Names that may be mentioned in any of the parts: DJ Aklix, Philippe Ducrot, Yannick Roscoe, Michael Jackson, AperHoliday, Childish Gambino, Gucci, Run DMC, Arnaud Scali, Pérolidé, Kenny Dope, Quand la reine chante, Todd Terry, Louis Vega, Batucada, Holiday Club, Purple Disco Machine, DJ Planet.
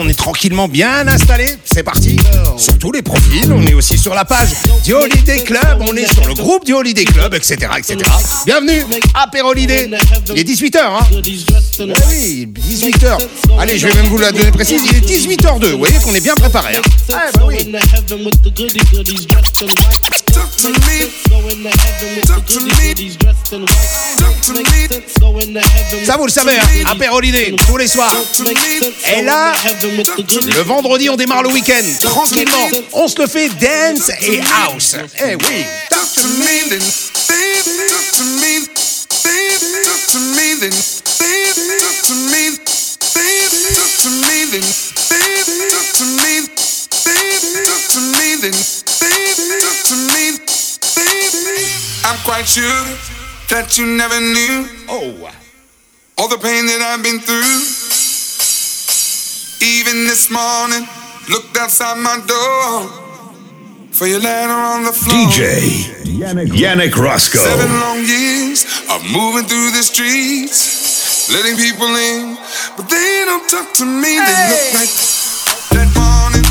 on est tranquillement bien installé. C'est parti. Sur tous les profils, on est aussi sur la page du Holiday Club, on est sur le groupe du Holiday Club, etc. etc. Bienvenue à Pérolidé. Il est 18h, hein. Oui, 18h. Allez, je vais même vous la donner précise. Il est 18h02. Vous voyez qu'on est bien préparé. Hein. Ah, bah oui. Talk to me. Talk to me. Talk to me. Ça vous le savez, hein, AperHoliday tous les soirs. Et là, le vendredi on démarre le week-end tranquillement. On se le fait dance et house. Eh oui. Talk to me then, baby. Talk to me, baby. Talk to me then, baby. Talk to me, baby. Talk to me then, baby. Talk to me, baby. Talk to me then. Baby, talk to me, baby. I'm quite sure that you never knew. Oh, all the pain that I've been through. Even this morning, looked outside my door for your letter on the floor. DJ Yannick Roscoe. 7 long years of moving through the streets, letting people in, but they don't talk to me. Hey. They look like that morning.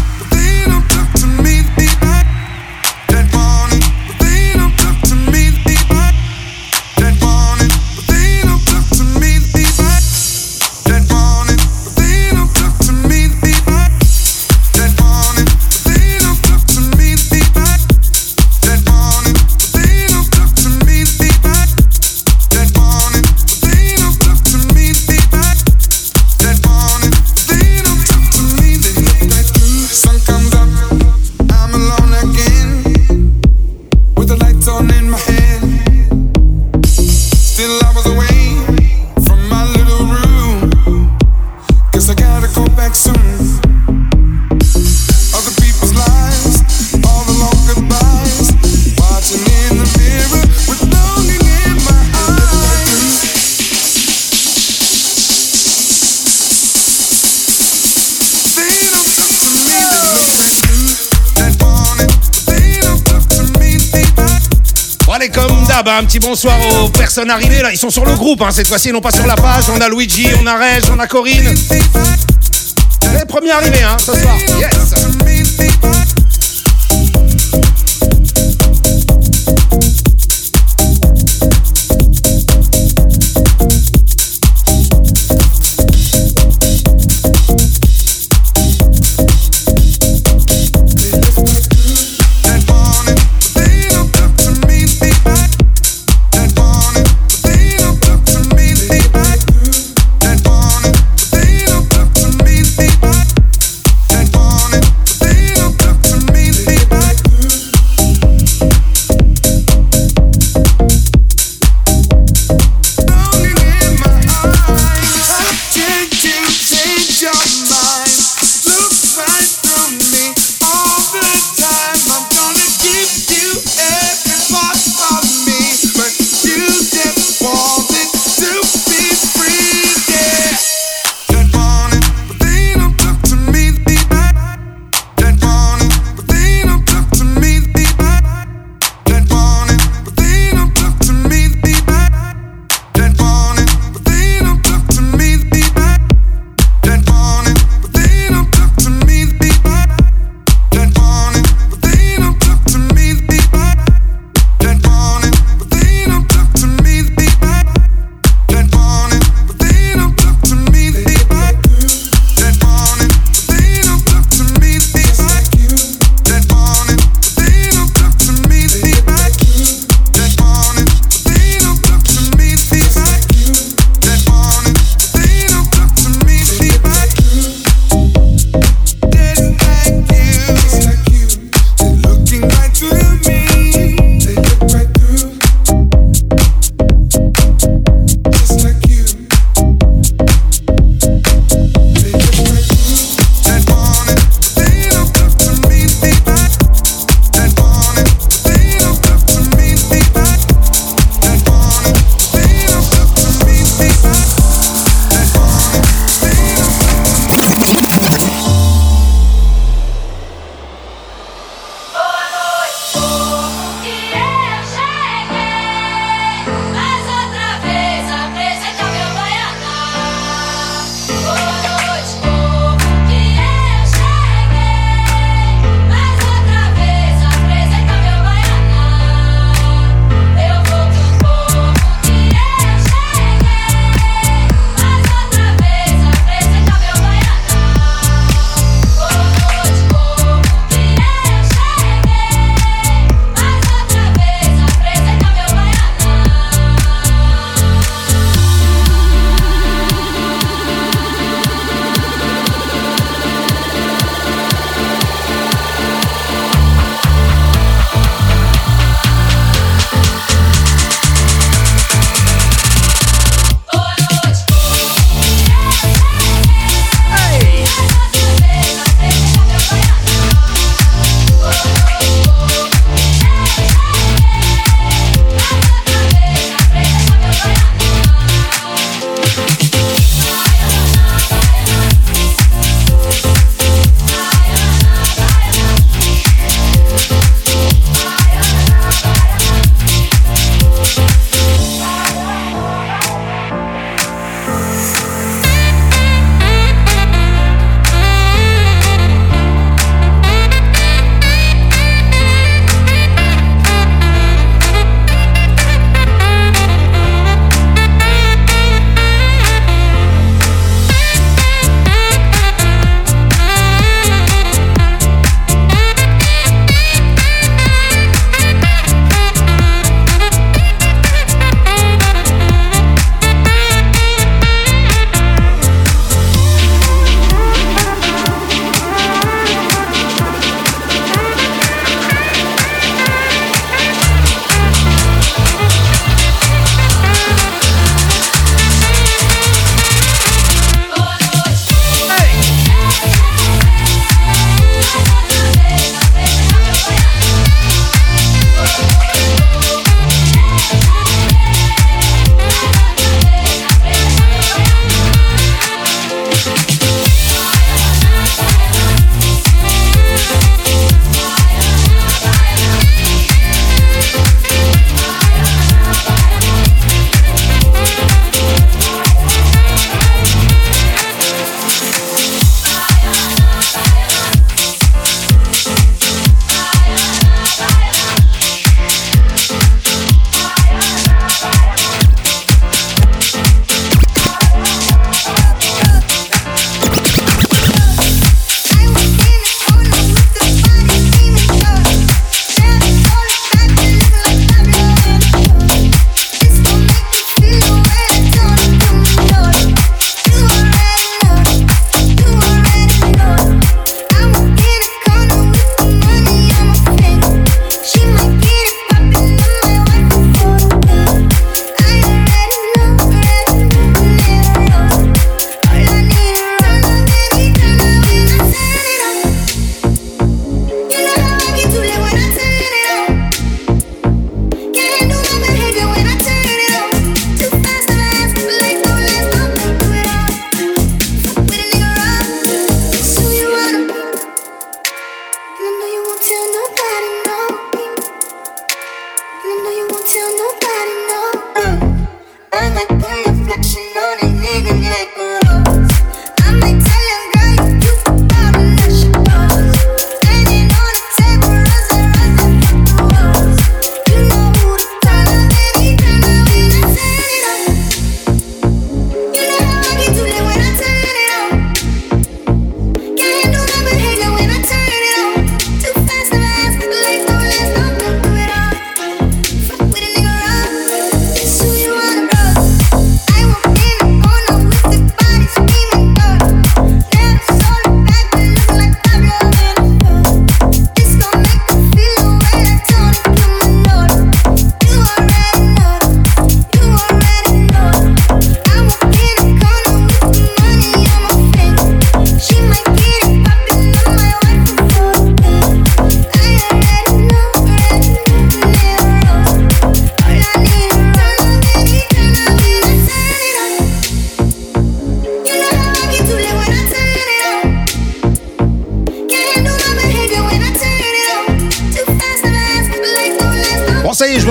Un petit bonsoir aux personnes arrivées là, ils sont sur le groupe hein, cette fois-ci, non pas sur la page. On a Luigi, on a Reg, on a Corinne. Les premiers arrivés hein, ce soir. Yes. Yeah.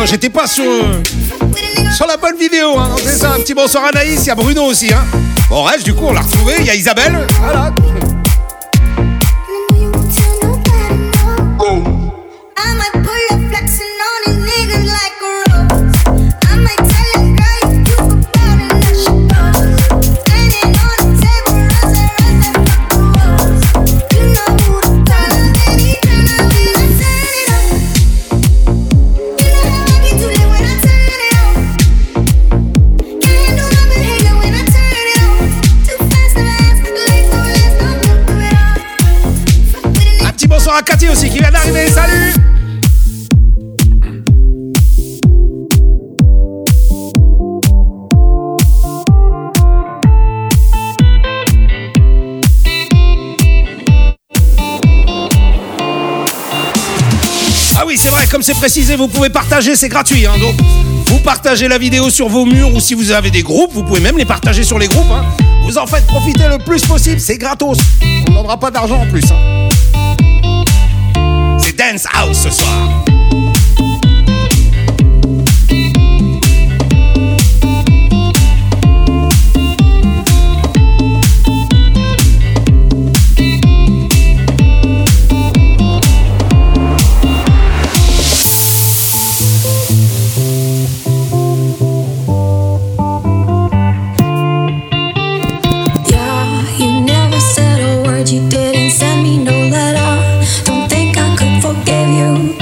j'étais pas sur la bonne vidéo. Hein. C'est ça, un petit bonsoir à Anaïs, il y a Bruno aussi. Hein. Bon, reste, du coup, on l'a retrouvé, il y a Isabelle. Voilà. Cathy aussi qui vient d'arriver, salut! Ah oui, c'est vrai, comme c'est précisé, vous pouvez partager, c'est gratuit, hein, donc vous partagez la vidéo sur vos murs ou si vous avez des groupes, vous pouvez même les partager sur les groupes, hein. Vous en faites profiter le plus possible, c'est gratos, on ne demandera pas d'argent en plus, hein. Dance House ce soir. You didn't send me no letter. Don't think I could forgive you.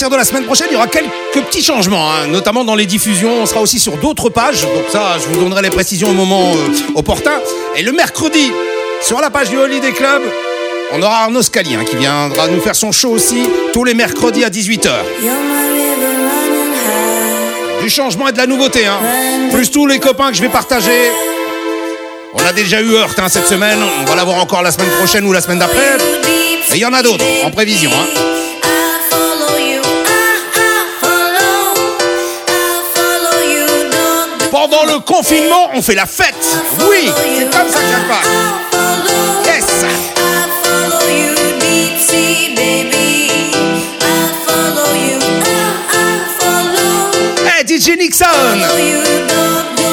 partir de la semaine prochaine, il y aura quelques petits changements, hein, notamment dans les diffusions. On sera aussi sur d'autres pages, donc ça, je vous donnerai les précisions au moment opportun. Et le mercredi, sur la page du Holiday Club, on aura Arnaud Scali qui viendra nous faire son show aussi, tous les mercredis à 18h. Du changement et de la nouveauté, hein. Plus tous les copains que je vais partager. On a déjà eu Heurt cette semaine, on va l'avoir encore la semaine prochaine ou la semaine d'après. Et il y en a d'autres, en prévision, hein. Pendant le confinement, on fait la fête. Oui, c'est comme ça que ça passe. Yes. Hey, DJ Nixon.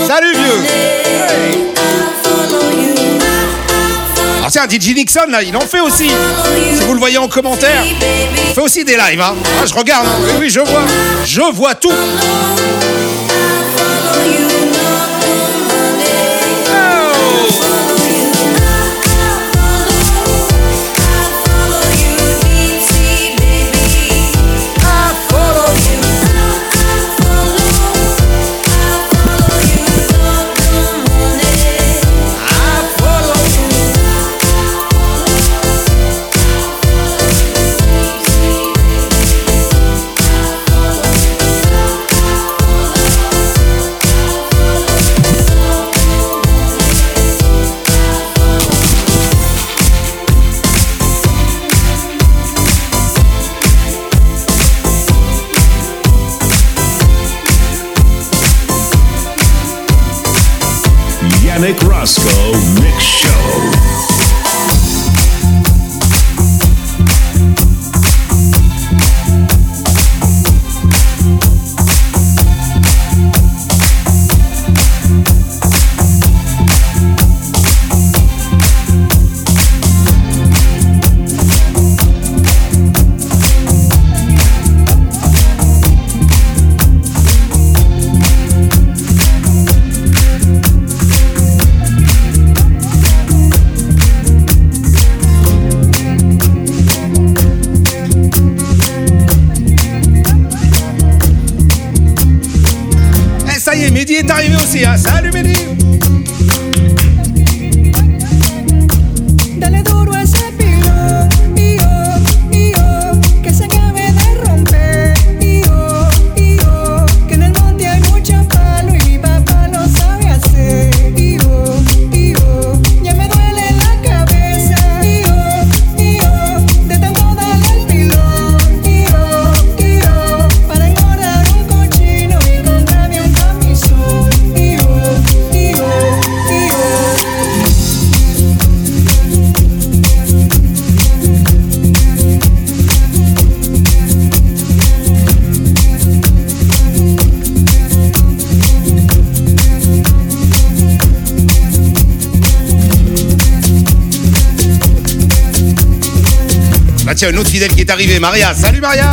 Salut, vieux. Hey. Alors tiens, DJ Nixon, là, il en fait aussi. Si vous le voyez en commentaire, il fait aussi des lives, hein. Ah, je regarde. Oui, oui, je vois. Je vois tout. Yannick Roscoe Mix Show. Mehdi est arrivé aussi, hein. Salut Mehdi. Tiens, une autre fidèle qui est arrivée, Maria. Salut Maria.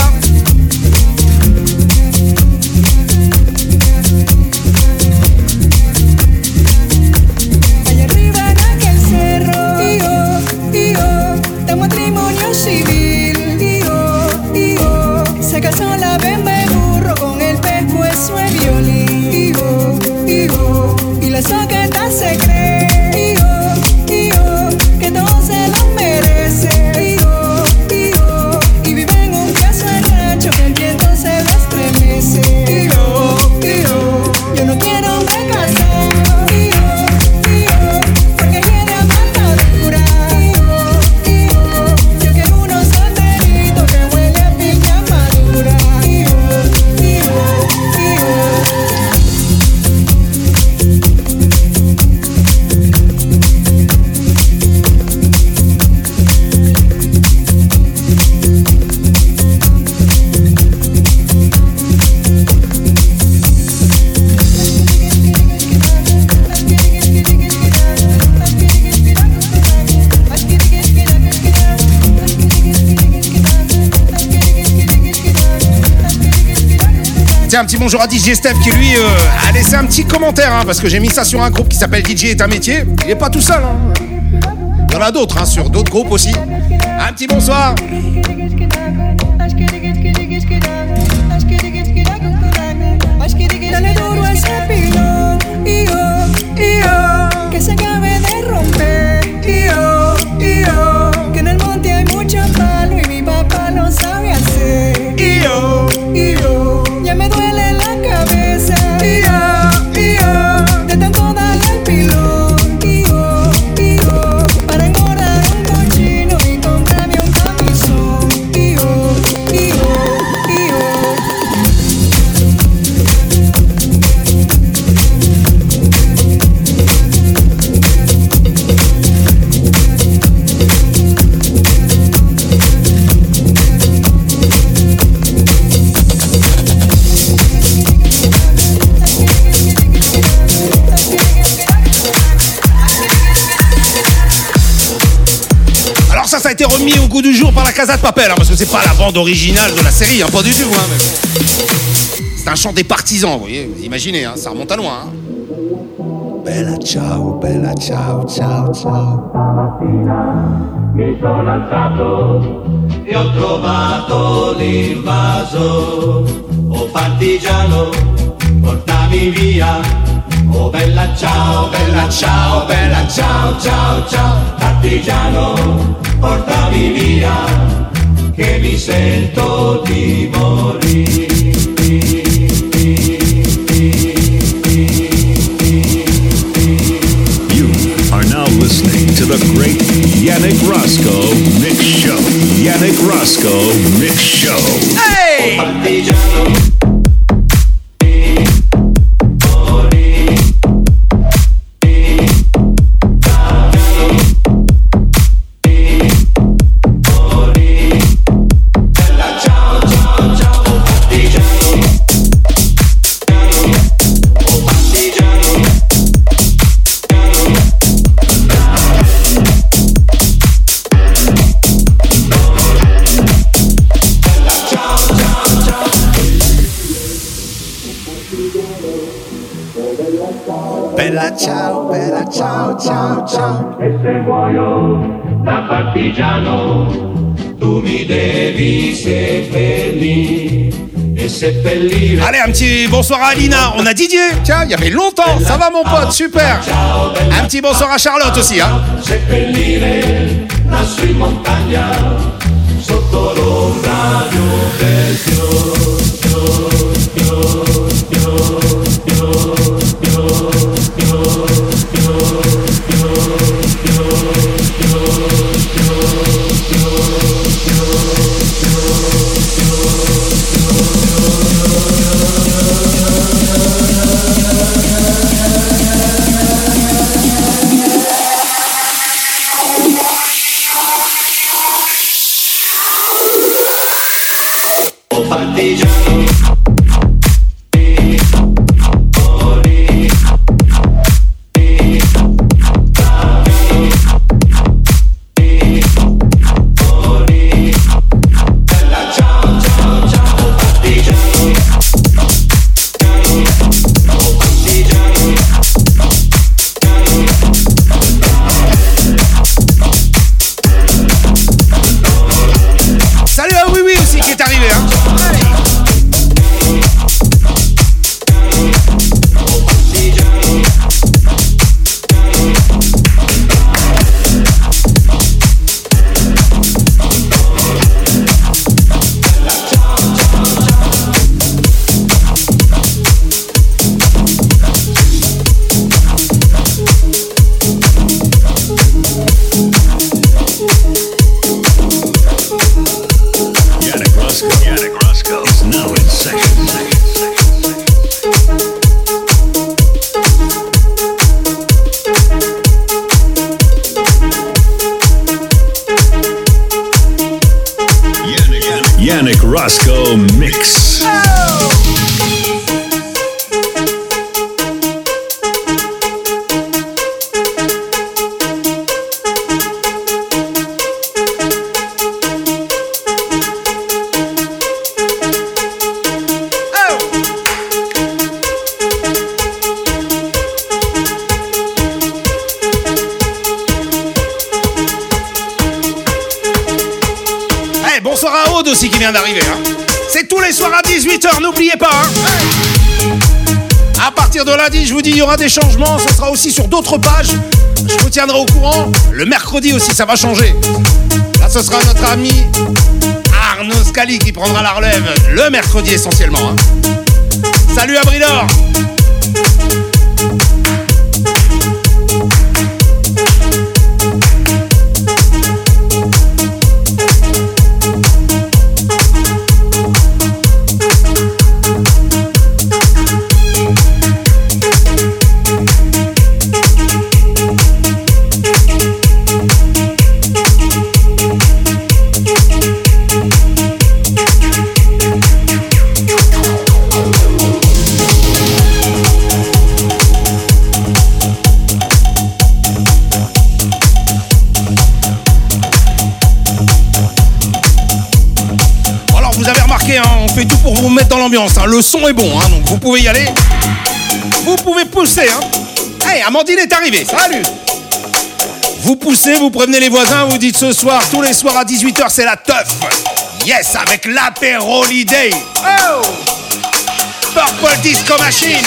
Un petit bonjour à DJ Steph qui lui a laissé un petit commentaire, hein, parce que j'ai mis ça sur un groupe qui s'appelle DJ est un métier. Il est pas tout seul, hein. Il y en a d'autres, hein, sur d'autres groupes aussi. Un petit bonsoir. mis au goût du jour par la Casa de Papel, hein, parce que c'est pas la bande originale de la série, hein, pas du tout. Hein, mais bon. C'est un chant des partisans, vous voyez, imaginez, hein, ça remonte à loin. Hein. Bella ciao, ciao, ciao. Stamattina mi sono alzato e ho trovato l'invaso. Oh partigiano, portami via. Oh bella ciao, bella ciao, bella ciao, ciao, ciao. Partigiano, portami via, che mi sento di morire. Listening to the great Yannick Roscoe Mix Show. Yannick Roscoe Mix Show. Hey! Partigiano. Ciao, ciao, ciao. E se muoio da partigiano, tu mi devi seppellire et seppellire. Allez, un petit bonsoir à Alina. On a Didier. Tiens, il y avait longtemps. Ça va, mon pote, super. Un petit bonsoir à Charlotte aussi. Hein. Seppellire lassù in montagna sotto l'ombra di un bel fior. Des changements, ça sera aussi sur d'autres pages. Je vous tiendrai au courant. Le mercredi aussi, ça va changer. Là, ce sera notre ami Arnaud Scali qui prendra la relève le mercredi essentiellement. Hein. Salut Abrilor. vous mettre dans l'ambiance, hein. Le son est bon, hein, donc vous pouvez y aller. Vous pouvez pousser, hein. Hey, Amandine est arrivée, salut. Vous poussez, vous prévenez les voisins, vous dites ce soir, tous les soirs à 18h, c'est la teuf. Yes, avec l'AperHoliday. Oh, Purple Disco Machine.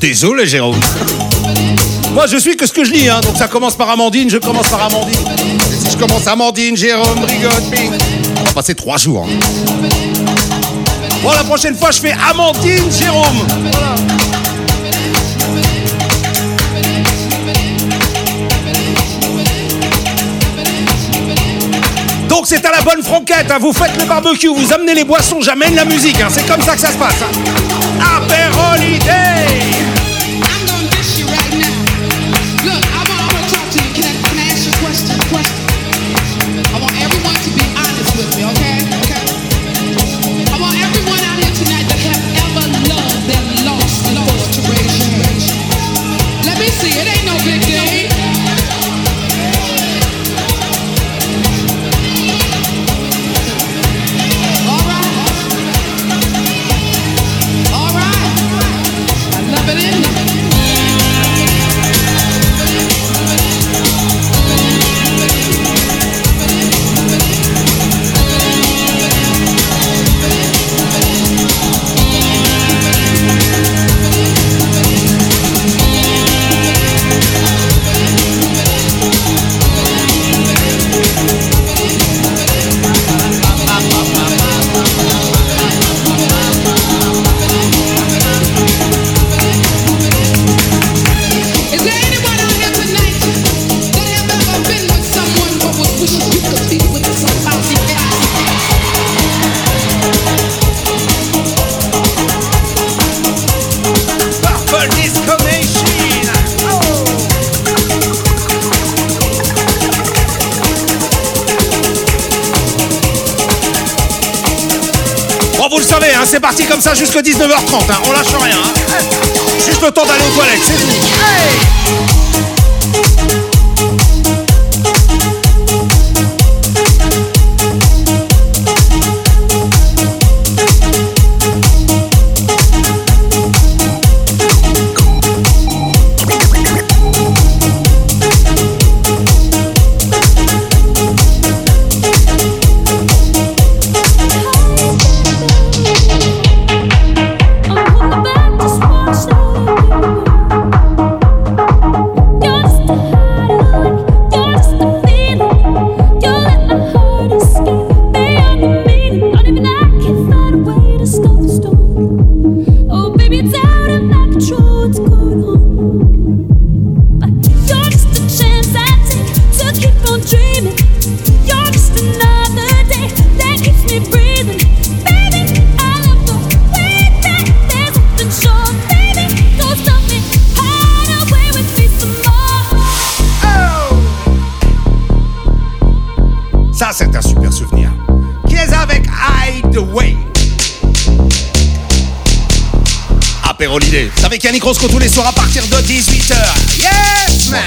Désolé Jérôme. Moi je suis que ce que je lis, hein. Donc ça commence par Amandine, je commence par Amandine. Et si je commence Amandine, Jérôme, Brigotte, Ping. On va passer 3 jours. Bon, la prochaine fois je fais Amandine, Jérôme. Voilà. Donc c'est à la bonne franquette, hein. Vous faites le barbecue, vous amenez les boissons, j'amène la musique, hein. C'est comme ça que ça se passe, hein. AperHoliday. C'est parti comme ça jusqu'à 19h30, hein. On lâche rien, hein. Juste le temps d'aller aux toilettes, c'est fini. Hey, avec Yannick Roscoe tous les soirs à partir de 18h. Yes man.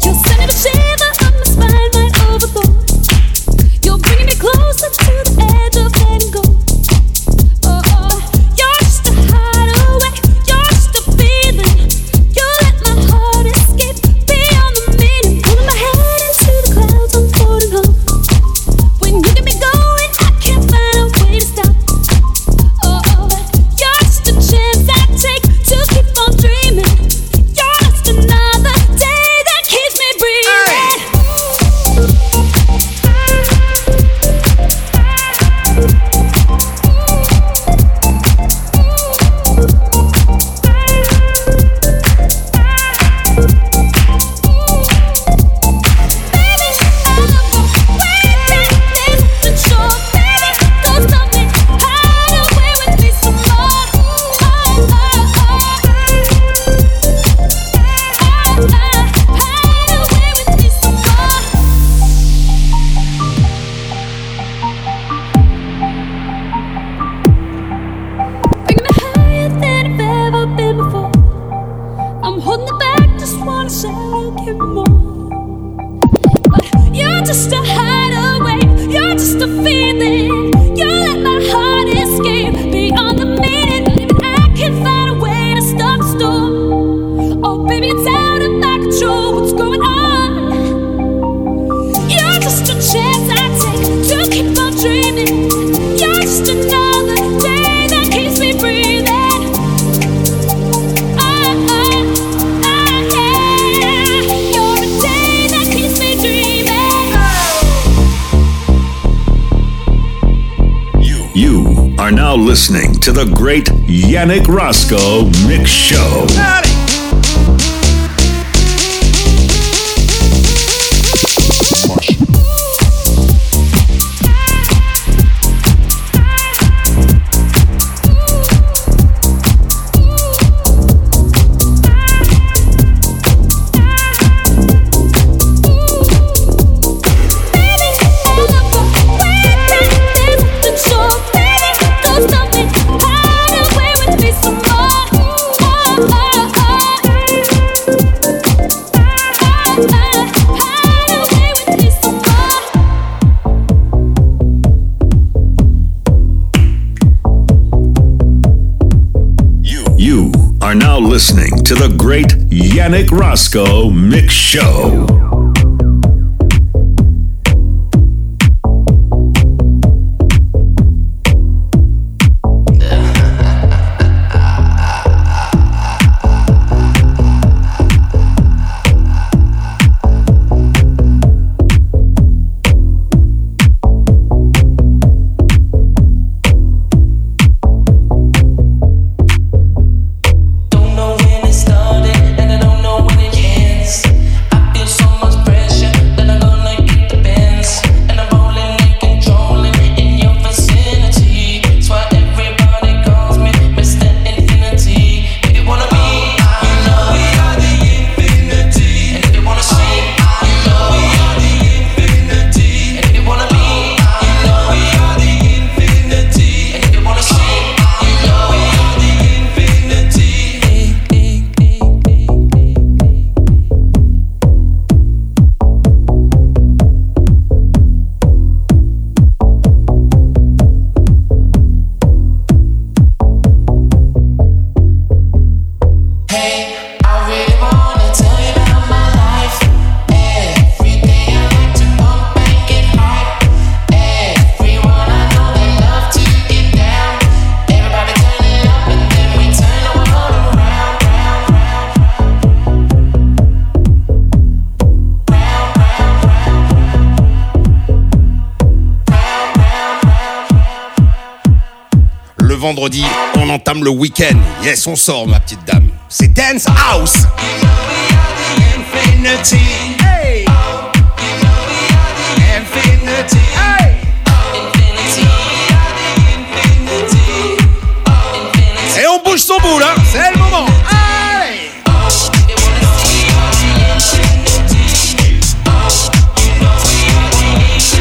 You say Listening to the great Yannick Roscoe Mix Show. Listening to the great Yannick Roscoe Mix Show. Vendredi, on entame le week-end. Yes, on sort, ma petite dame. C'est Dance House. You know we are the infinity. Hey. Oh, you know we are the infinity. Hey. Oh, infinity. You know we are the infinity. Oh, infinity. Et on bouge son boule, hein. C'est le moment. Hey. Oh, you know we are the infinity. Oh, you know we are the infinity. Oh, you know we are the infinity.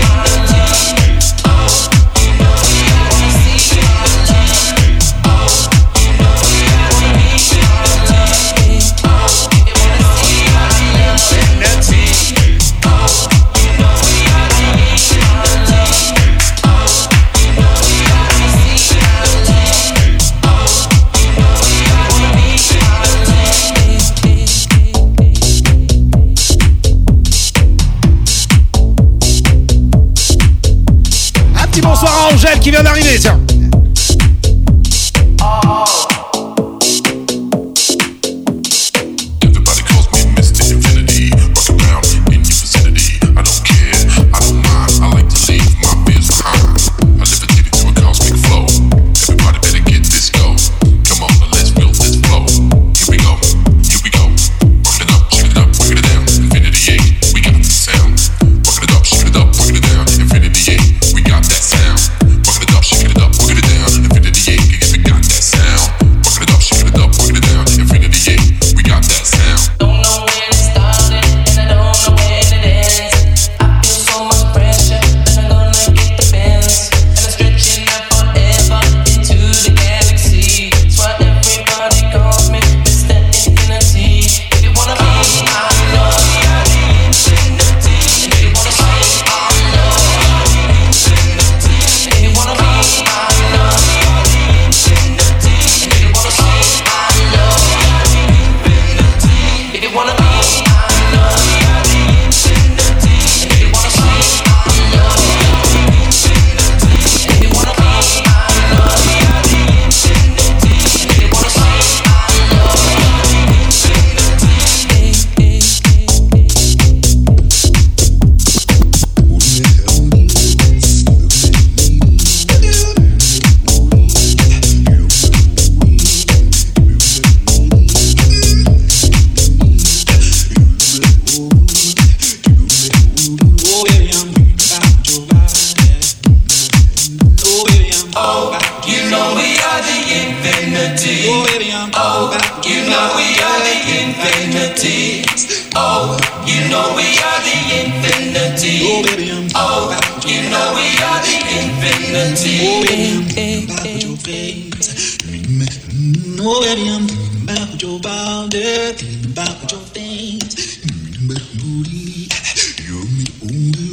Bonsoir à Angèle qui vient d'arriver, tiens. infinities. Oh, you know we are the infinity. Oh, you know we are the infinity. Back with your face. Oh, baby, I'm thinking back with your body. Thinking back with your things. Thinking back with your booty. You're me, oh,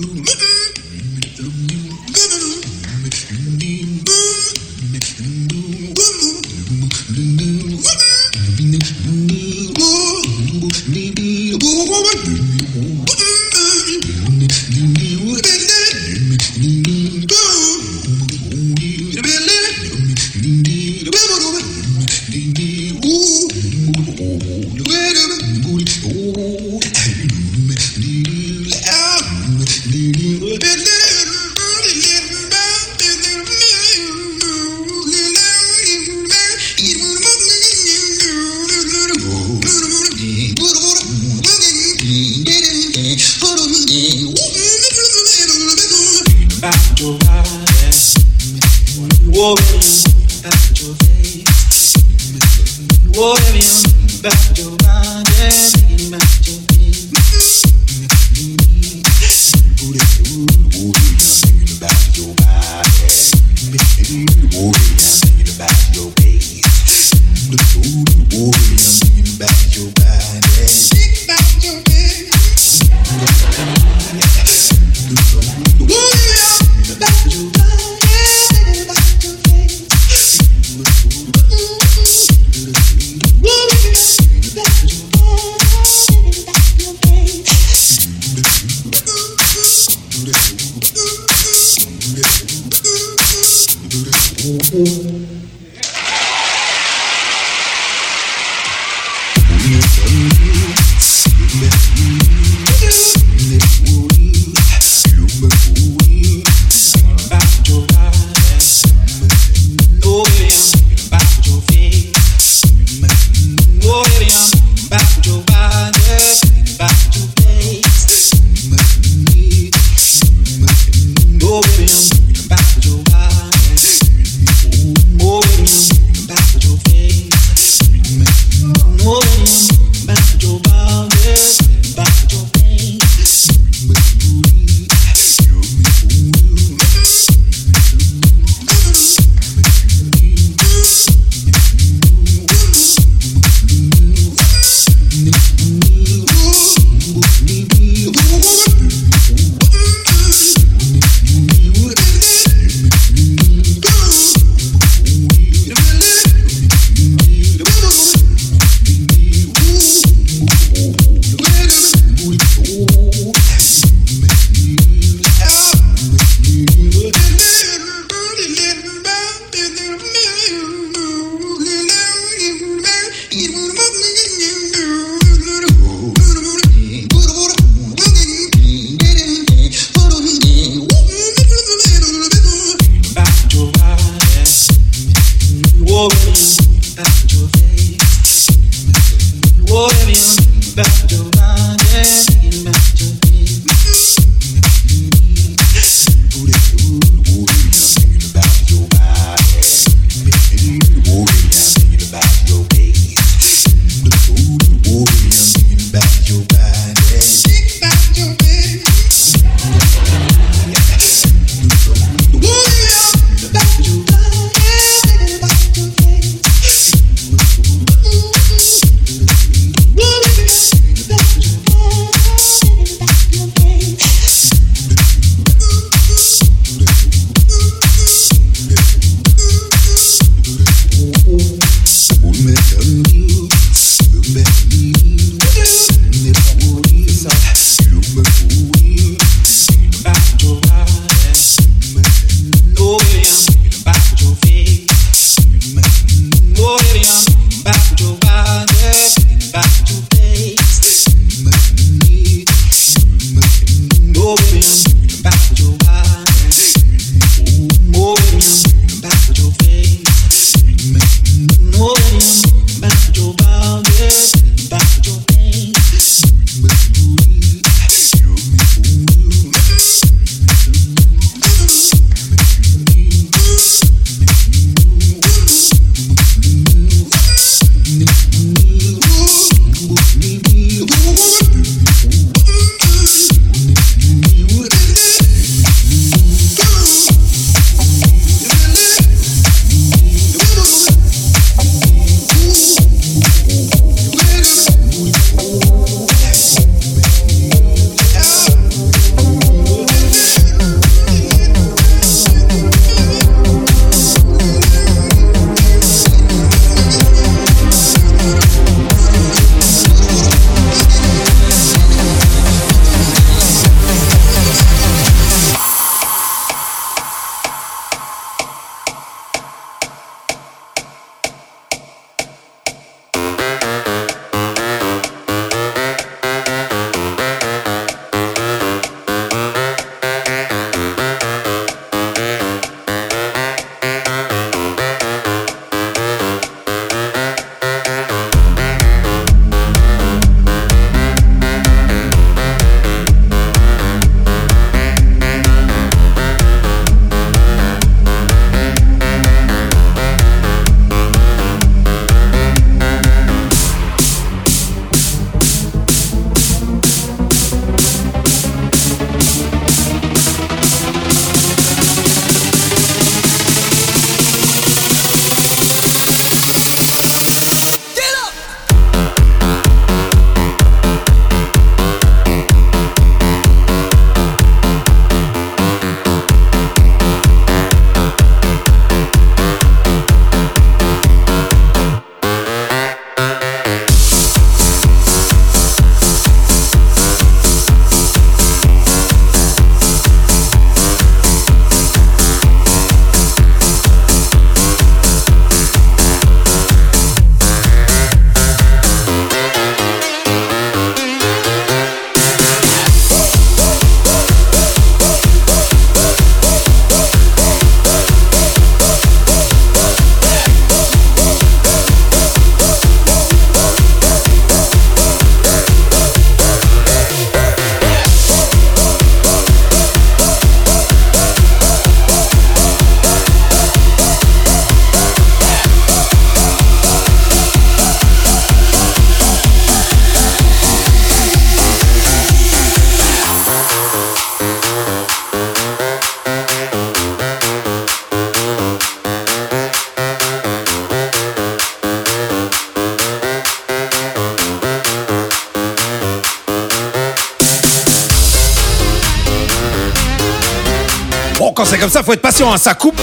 quand c'est comme ça, faut être patient, hein, ça coupe.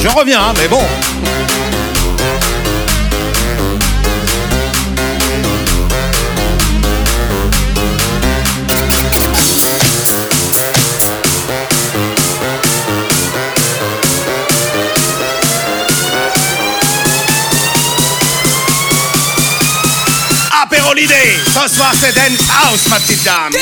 Je reviens, hein, mais bon. Holiday, ce soir c'est Dance House, ma petite dame. Ouais.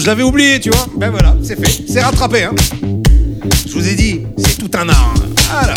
Je l'avais oublié, tu vois. Ben voilà, c'est fait, c'est rattrapé, hein. Je vous ai dit, c'est tout un art. Alors.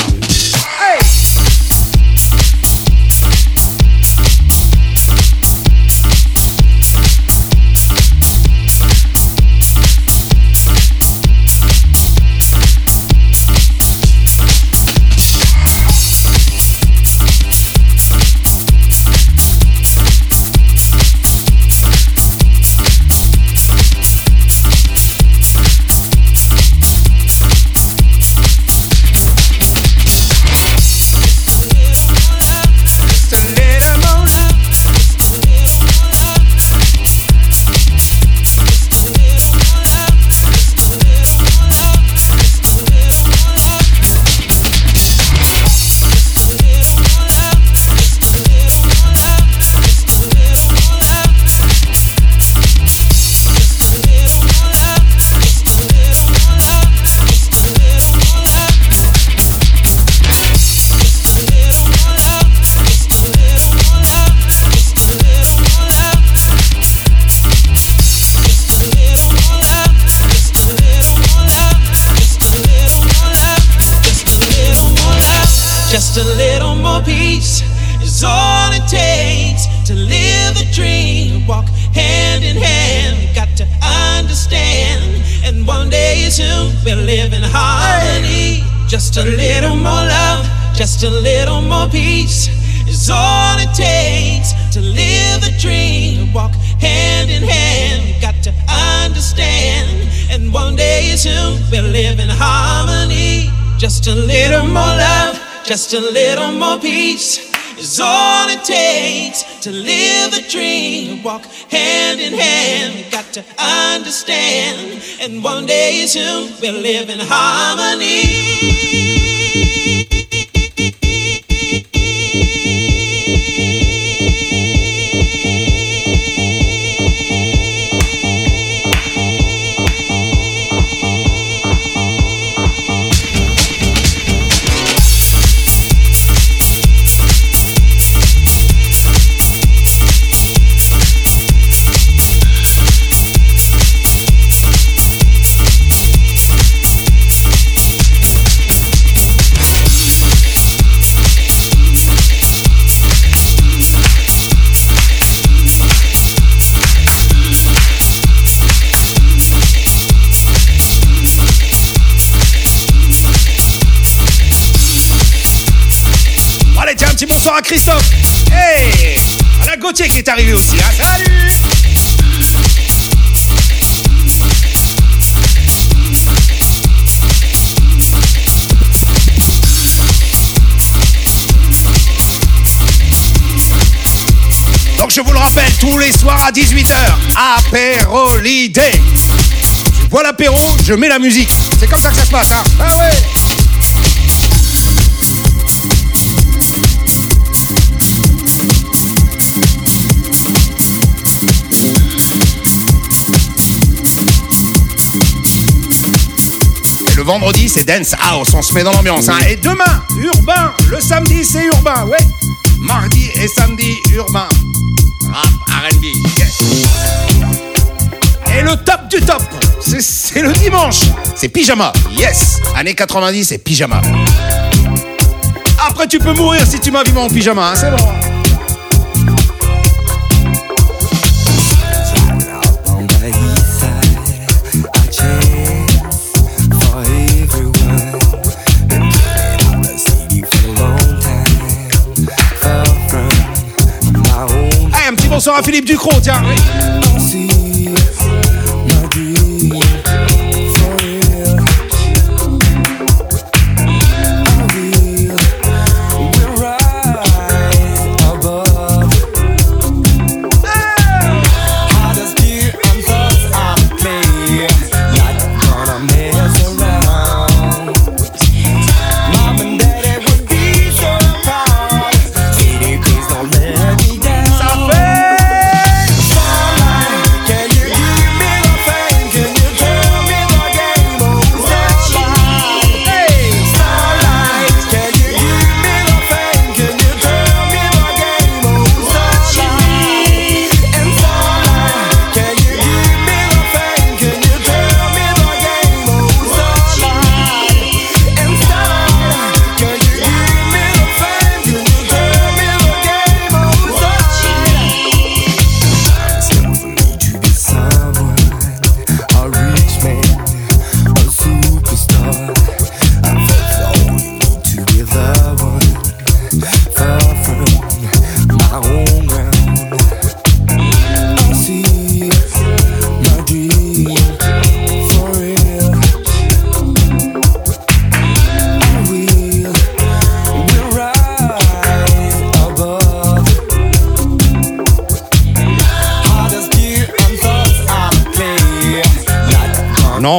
Just a little more love, just a little more peace is all it takes to live a dream. Walk hand in hand, you got to understand, and one day soon we'll live in harmony. petit bonsoir à Christophe. Hey, on a Gauthier qui est arrivé aussi. Hein. Salut. Donc je vous le rappelle, tous les soirs à 18h, Apérolidé. Je bois l'apéro, je mets la musique. C'est comme ça que ça se passe. Hein. Ah ouais. Le vendredi, c'est Dance House, on se met dans l'ambiance. Hein. Et demain, urbain. Le samedi, c'est urbain, ouais. Mardi et samedi, urbain. Rap, R&B, yes. Et le top du top, c'est le dimanche. C'est pyjama, yes. Années 90, c'est pyjama. Après, tu peux mourir si tu m'as vu en pyjama, hein, c'est bon. Bonsoir à Philippe Ducrot, tiens. Oui.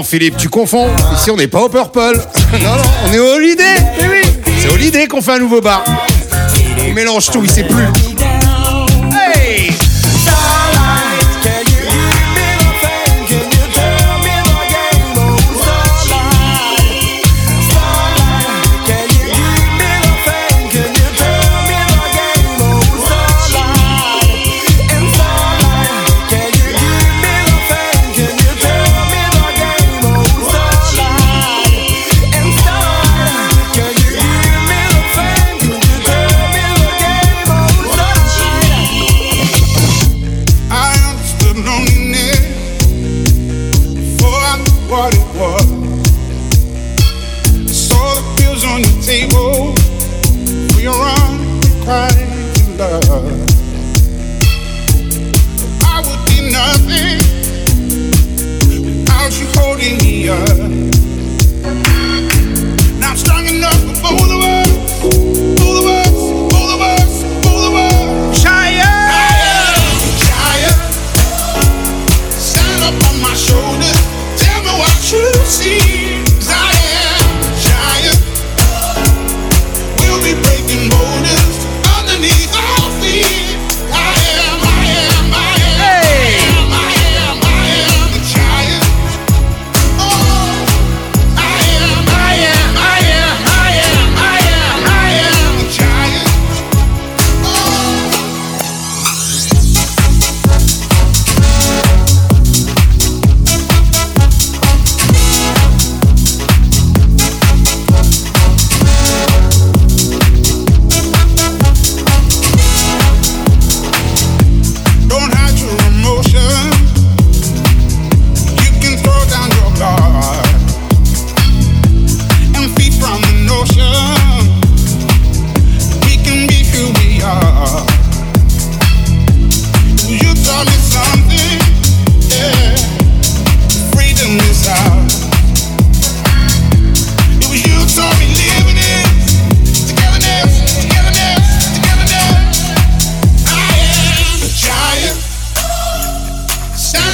Philippe, tu confonds. Ici, on n'est pas au Purple. Non, non, on est au Holiday. Mais oui, c'est au Holiday qu'on fait un nouveau bar. On mélange tout, il sait plus. Hey!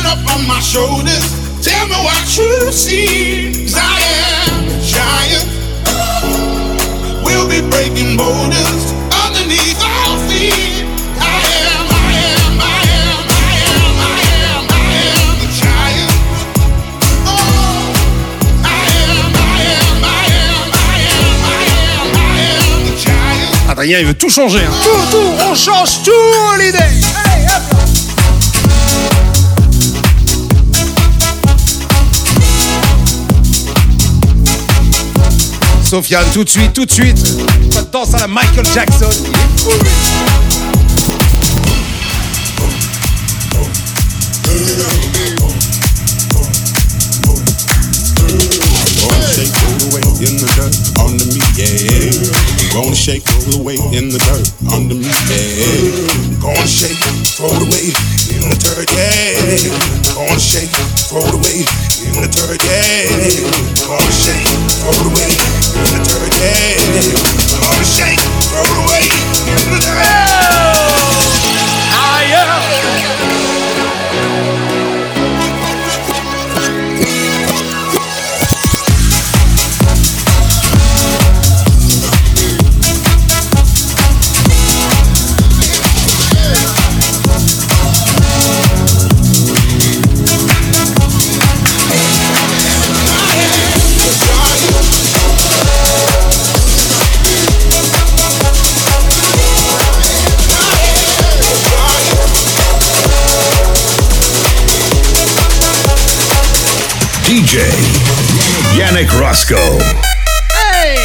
up on my shoulders. Tell me what you see. 'Cause I am a giant. We'll be breaking borders underneath our feet. Adrien, il veut tout changer. Hein. Tout, on change tout l'idée. Hey, hop. Sofiane, tout de suite. Ça danse à la Michael Jackson. Il est fou. Gonna shake, throw it away in the dirt under me, yeah. Gonna shake, throw it away in the dirt, yeah. Gonna shake, throw it away in the dirt, yeah. Gonna shake, throw it away in the dirt, yeah. Gonna shake, throw it away in the dirt. I DJ Yannick Roscoe. Hey!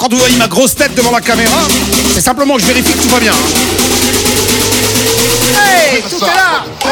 Quand vous voyez ma grosse tête devant la caméra, c'est simplement que je vérifie que tout va bien. Hey, tout est là. Oh.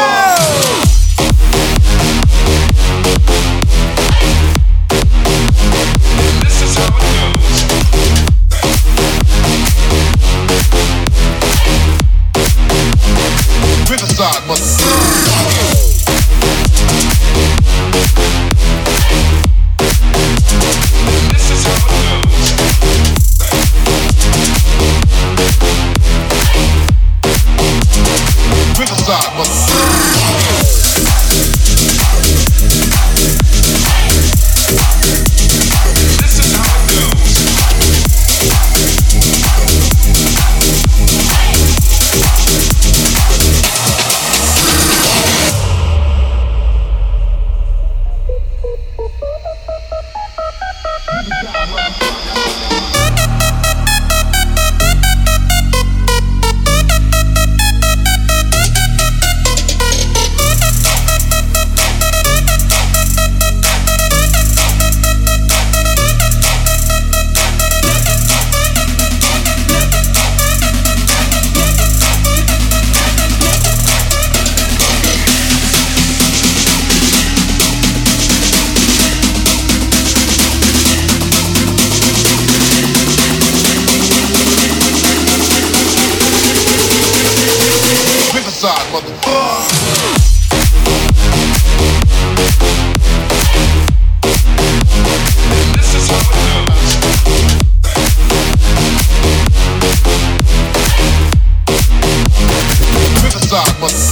What's up?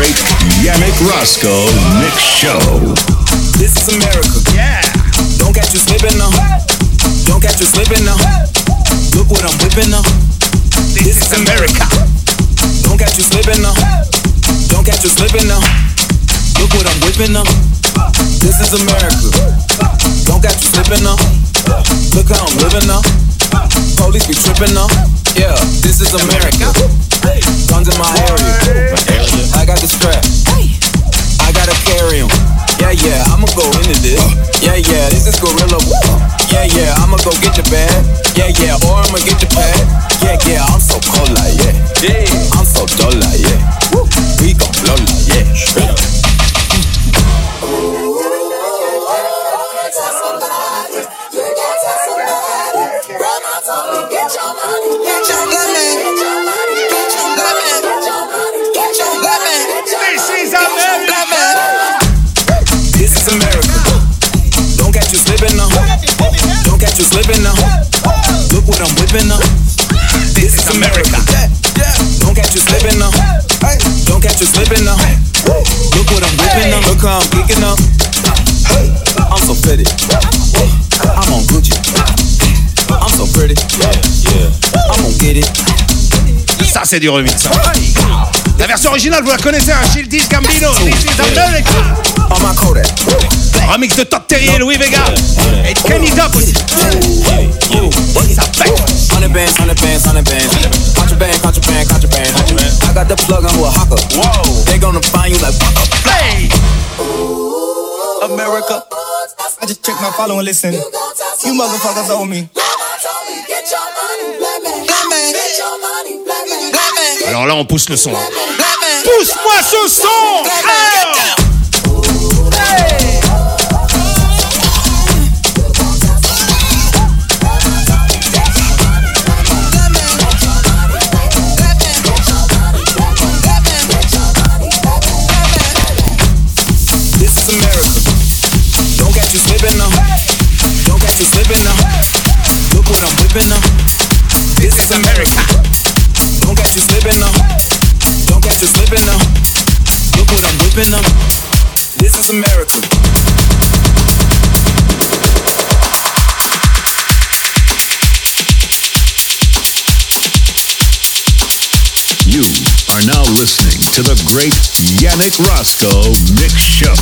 great Yannick Roscoe mix show. This is America, yeah. Don't catch you slipping now. Don't catch you slipping now. Look what I'm whipping now. This is America. Don't catch you slipping now. Don't catch you slipping now. Look what I'm whipping now. This is America. Don't catch you slipping now. Look how I'm living now. Police be tripping now. Yeah, this is America. Guns in my area. I got the strap. I gotta carry 'em. Yeah, yeah, I'ma go into this. Yeah, yeah, this is gorilla. Yeah, yeah, I'ma go get the bag. Yeah, yeah, or I'ma get the pad. Yeah, yeah, I'm so cold like yeah. I'm so dull like yeah. We gon' blow like yeah. Slipping now, look what I'm whipping now. This is America. Don't catch you slipping now. Don't catch you slipping now. Look what I'm whipping now. Look how I'm geeking up. I'm so pretty. I'm on Gucci. I'm so pretty. I'm on get it. Ça c'est du remix. La version originale vous la connaissez, hein? Childish Gambino. This is America. On m'a codé. Remix de Todd Terry et Louis Vega. Et Kenny Dope aussi. Ça pète. 100 bands, 100 bands, 100 bands. Contraband, contraband, contraband. I got the plug on with a hawker. Whoa. They gonna find you like Waka. Play. America. I just checked my follow and listen. You motherfuckers owe me. Alors là, on pousse le son. Pousse-moi ce son. Oh. This is America. Don't catch you slipping up. Don't catch you slipping up. Look what I'm whipping up. This is America. You are now listening to the great Yannick Roscoe Mix Show.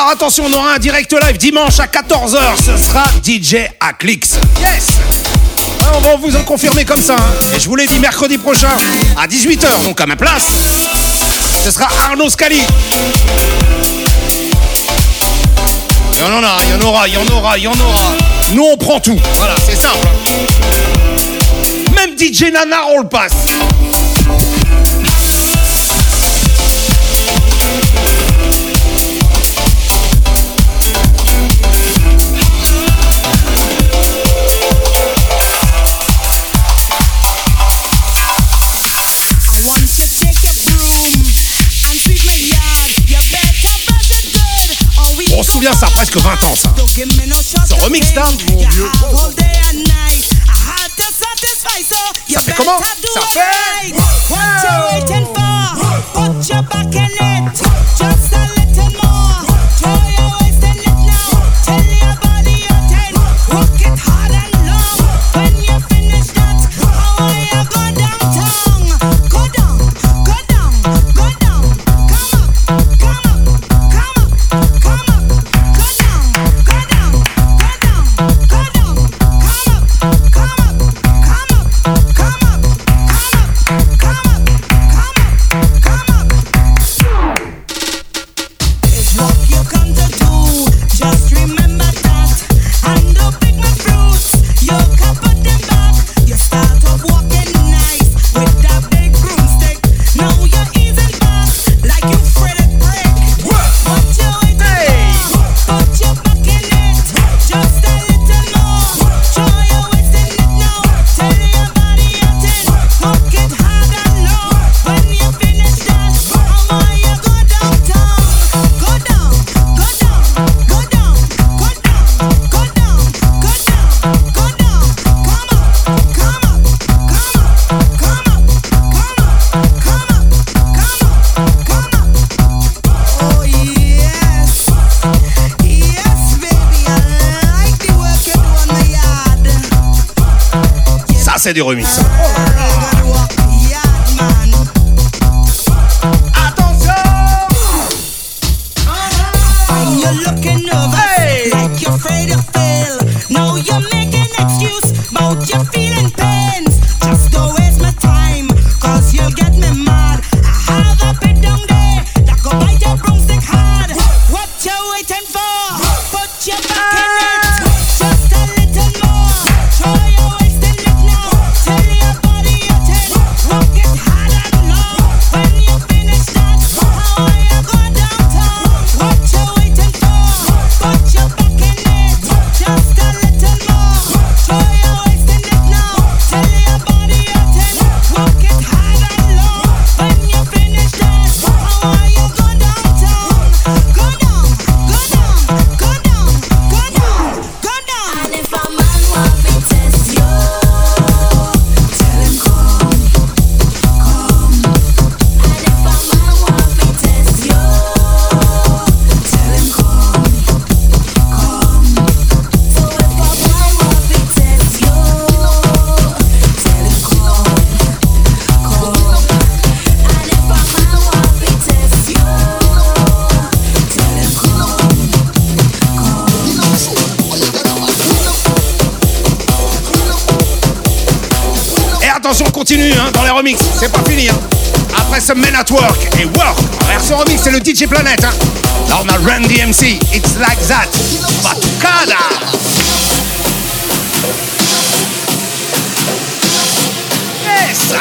Alors attention, on aura un direct live dimanche à 14h. Ce sera DJ Aklix. Yes! On va vous en confirmer comme ça. Hein. Et je vous l'ai dit, mercredi prochain, à 18h, donc à ma place, ce sera Arnaud Scali. Il y en a, il y en aura, il y en aura, il y en aura. Nous, on prend tout. Voilà, c'est simple. Même DJ Nanar, on le passe. On se souvient, ça a presque 20 ans, ça. Ce remix, là, mon vieux. Ça fait comment? Ça fait... C'est du remix. Oh là là. Attention. Hey. C'est pas fini, hein. Après ce Men at Work et Work, version remix, c'est le DJ Planet, hein. Là, on a Run DMC, It's Like That, Batucada. Yes.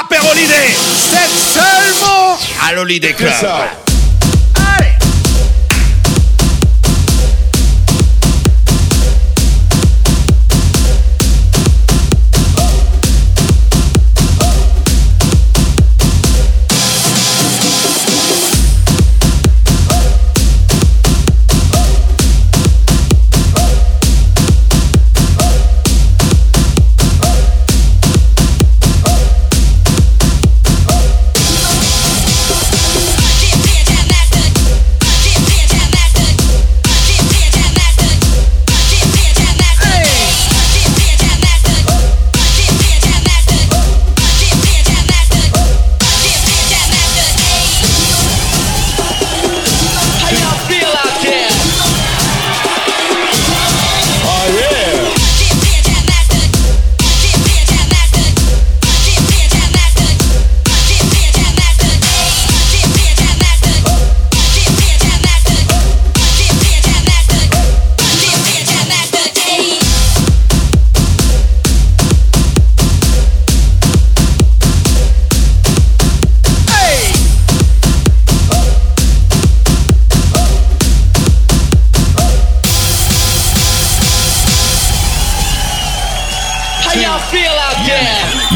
AperHoliday, c'est seulement à l'Holiday Club.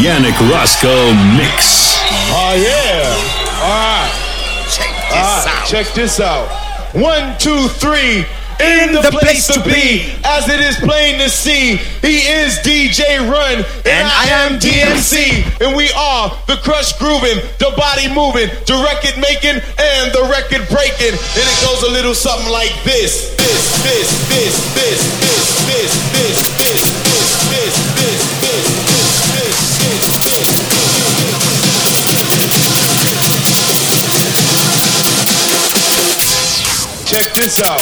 Yannick Roscoe Mix. Oh, yeah. All right. Check this out. 1, 2, 3. In the place to be, as it is plain to see, he is DJ Run, and I am DMC, and we are the crush grooving, the body moving, the record making, and the record breaking. And it goes a little something like this, this. Check this out.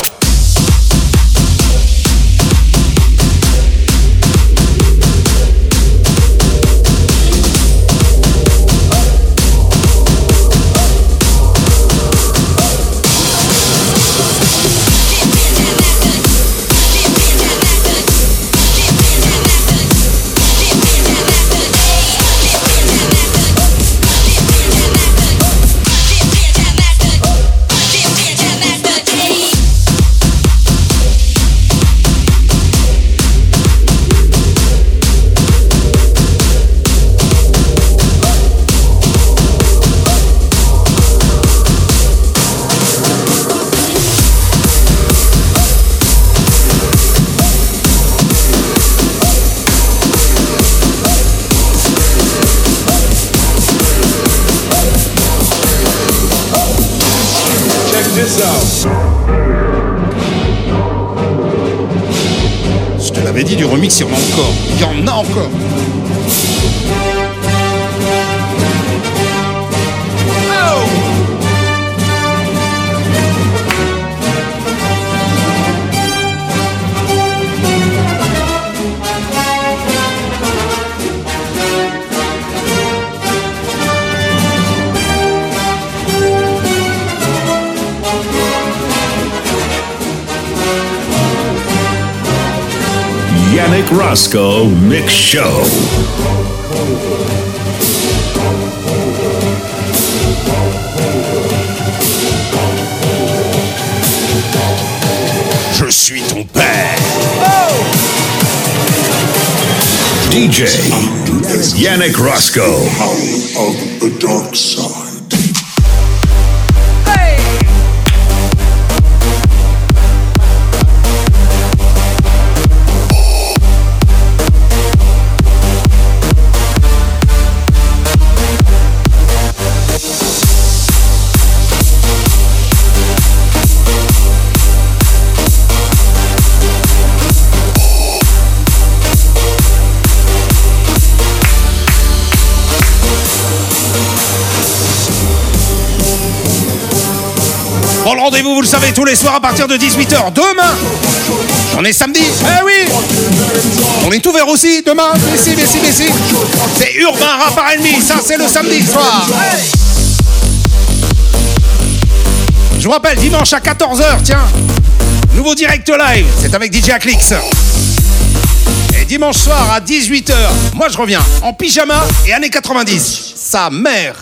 Du remix, il y en a encore. Il y en a encore. Yannick Roscoe Mix Show. Je suis ton père. Oh! DJ Yannick Roscoe. Out of the dark side. Bon, le rendez-vous, vous le savez, tous les soirs à partir de 18h. Demain, on est samedi. Eh oui, on est ouvert aussi demain. Mais si. C'est Urbain Rap R&B. Ça, c'est le samedi soir. Hey, je vous rappelle, dimanche à 14h, tiens, nouveau direct live. C'est avec DJ Aklix. Et dimanche soir à 18h, moi, je reviens en pyjama et années 90. Sa mère.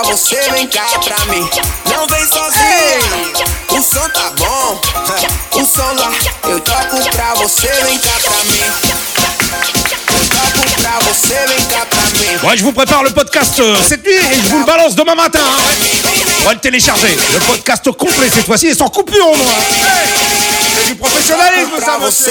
pra você, vem cá pra mim. Não vem sozinha, o som tá bom, o som lá. Eu toco pra você, vem cá pra mim. Ouais, je vous prépare le podcast cette nuit et je vous le balance demain matin. On va le télécharger. Le podcast complet cette fois-ci et sans coupure au moins. Hey, c'est du professionnalisme ça, monsieur.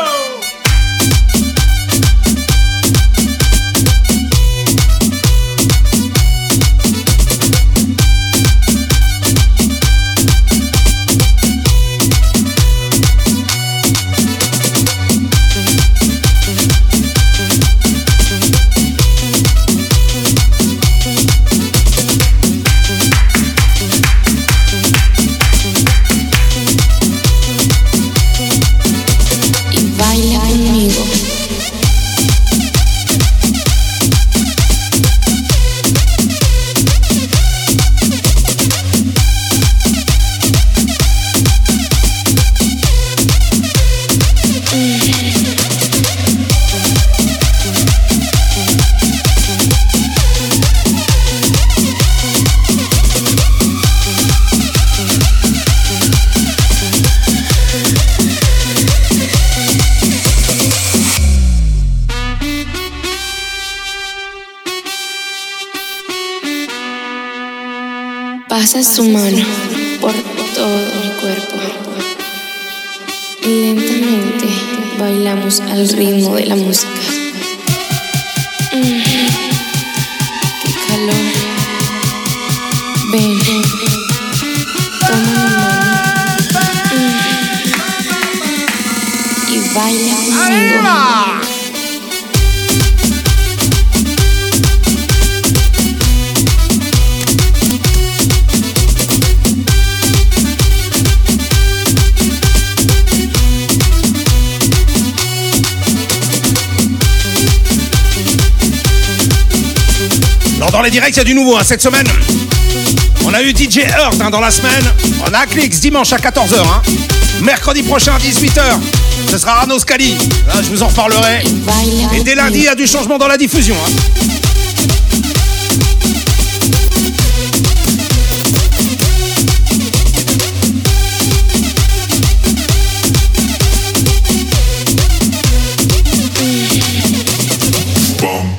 Pasa su mano por todo mi cuerpo. Y lentamente bailamos al ritmo de la música. ¡Qué calor! Ven, toma mi mano. Y baila conmigo. Dans les directs, il y a du nouveau hein, cette semaine. On a eu DJ Earth dans la semaine. On a Aklix dimanche à 14h. Mercredi prochain à 18h. Ce sera Arnaud Scali. Je vous en reparlerai. Et dès lundi, il y a du changement dans la diffusion. Bum,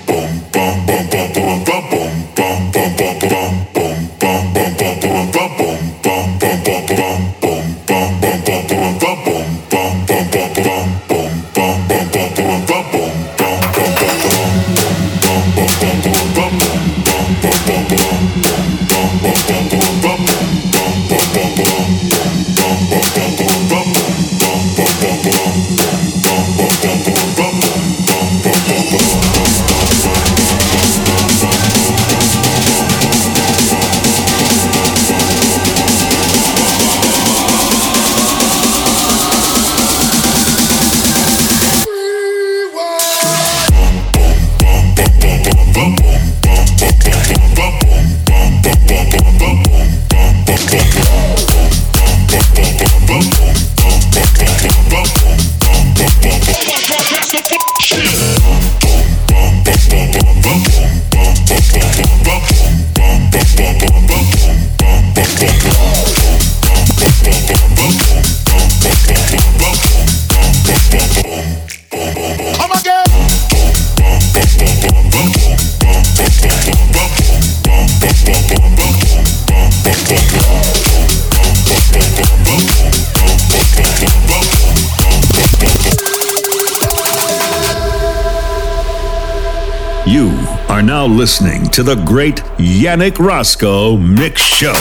You are now listening to the great Yannick Roscoe Mix Show.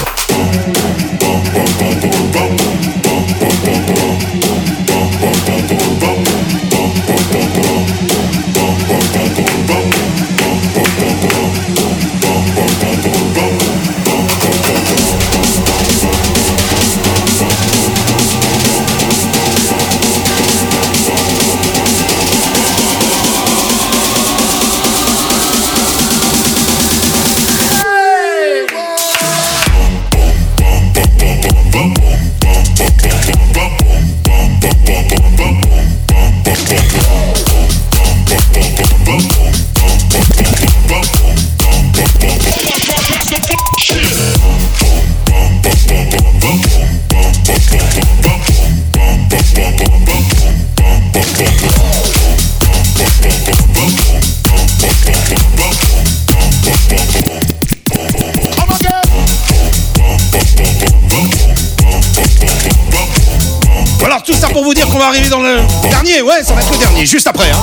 Arrivé dans le dernier, ouais, ça va être le dernier, juste après. Hein.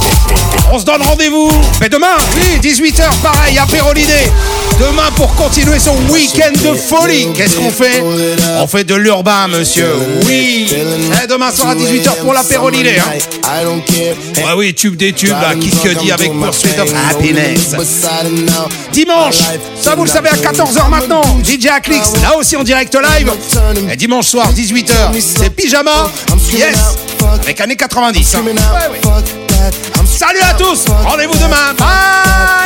On se donne rendez-vous, mais demain, oui, 18h, pareil, à Pérolidé. Demain pour continuer son week-end de folie. Qu'est-ce qu'on fait? On fait de l'urbain, monsieur. Oui. Et demain soir à 18h pour la Pérolidé. Hein. Ouais, oui, tube des tubes, là, Kikedi avec Pursuit of Happiness. Dimanche, ça vous le savez, à 14h maintenant, DJ Aklix, là aussi en direct live. Et dimanche soir, 18h, c'est pyjama. Yes. Avec années 90. Hein. Ouais, ouais. Salut à tous, rendez-vous demain. Bye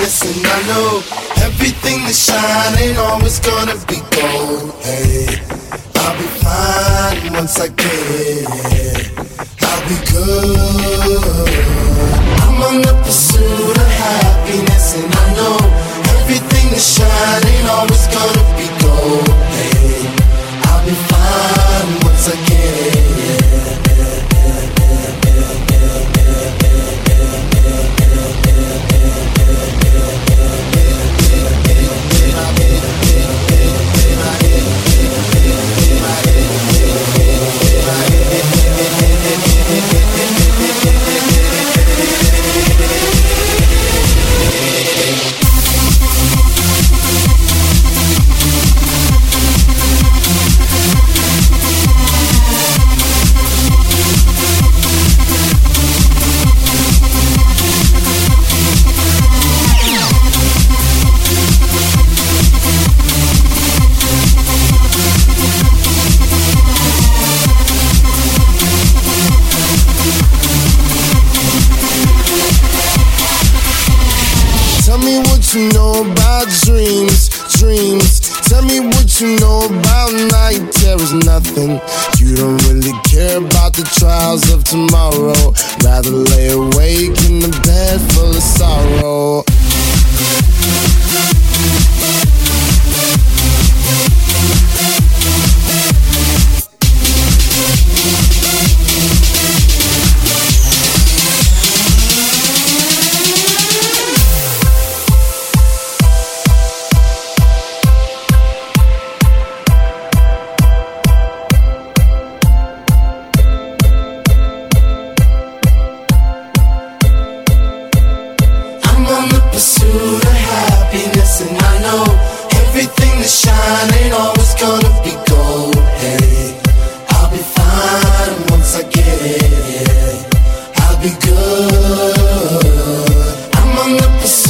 Listen, I know everything that's shining always gonna be gold. Hey, I'll be fine once I get it. I'll be good. I'm on the pursuit of happiness, and I know everything that's shining always gonna be gold. Hey, I'll be fine once I get it. You know about dreams. Tell me what you know about night terrors. Nothing. You don't really care about the trials of tomorrow. Rather lay awake in the bed full of sorrow. Be good. I'm on the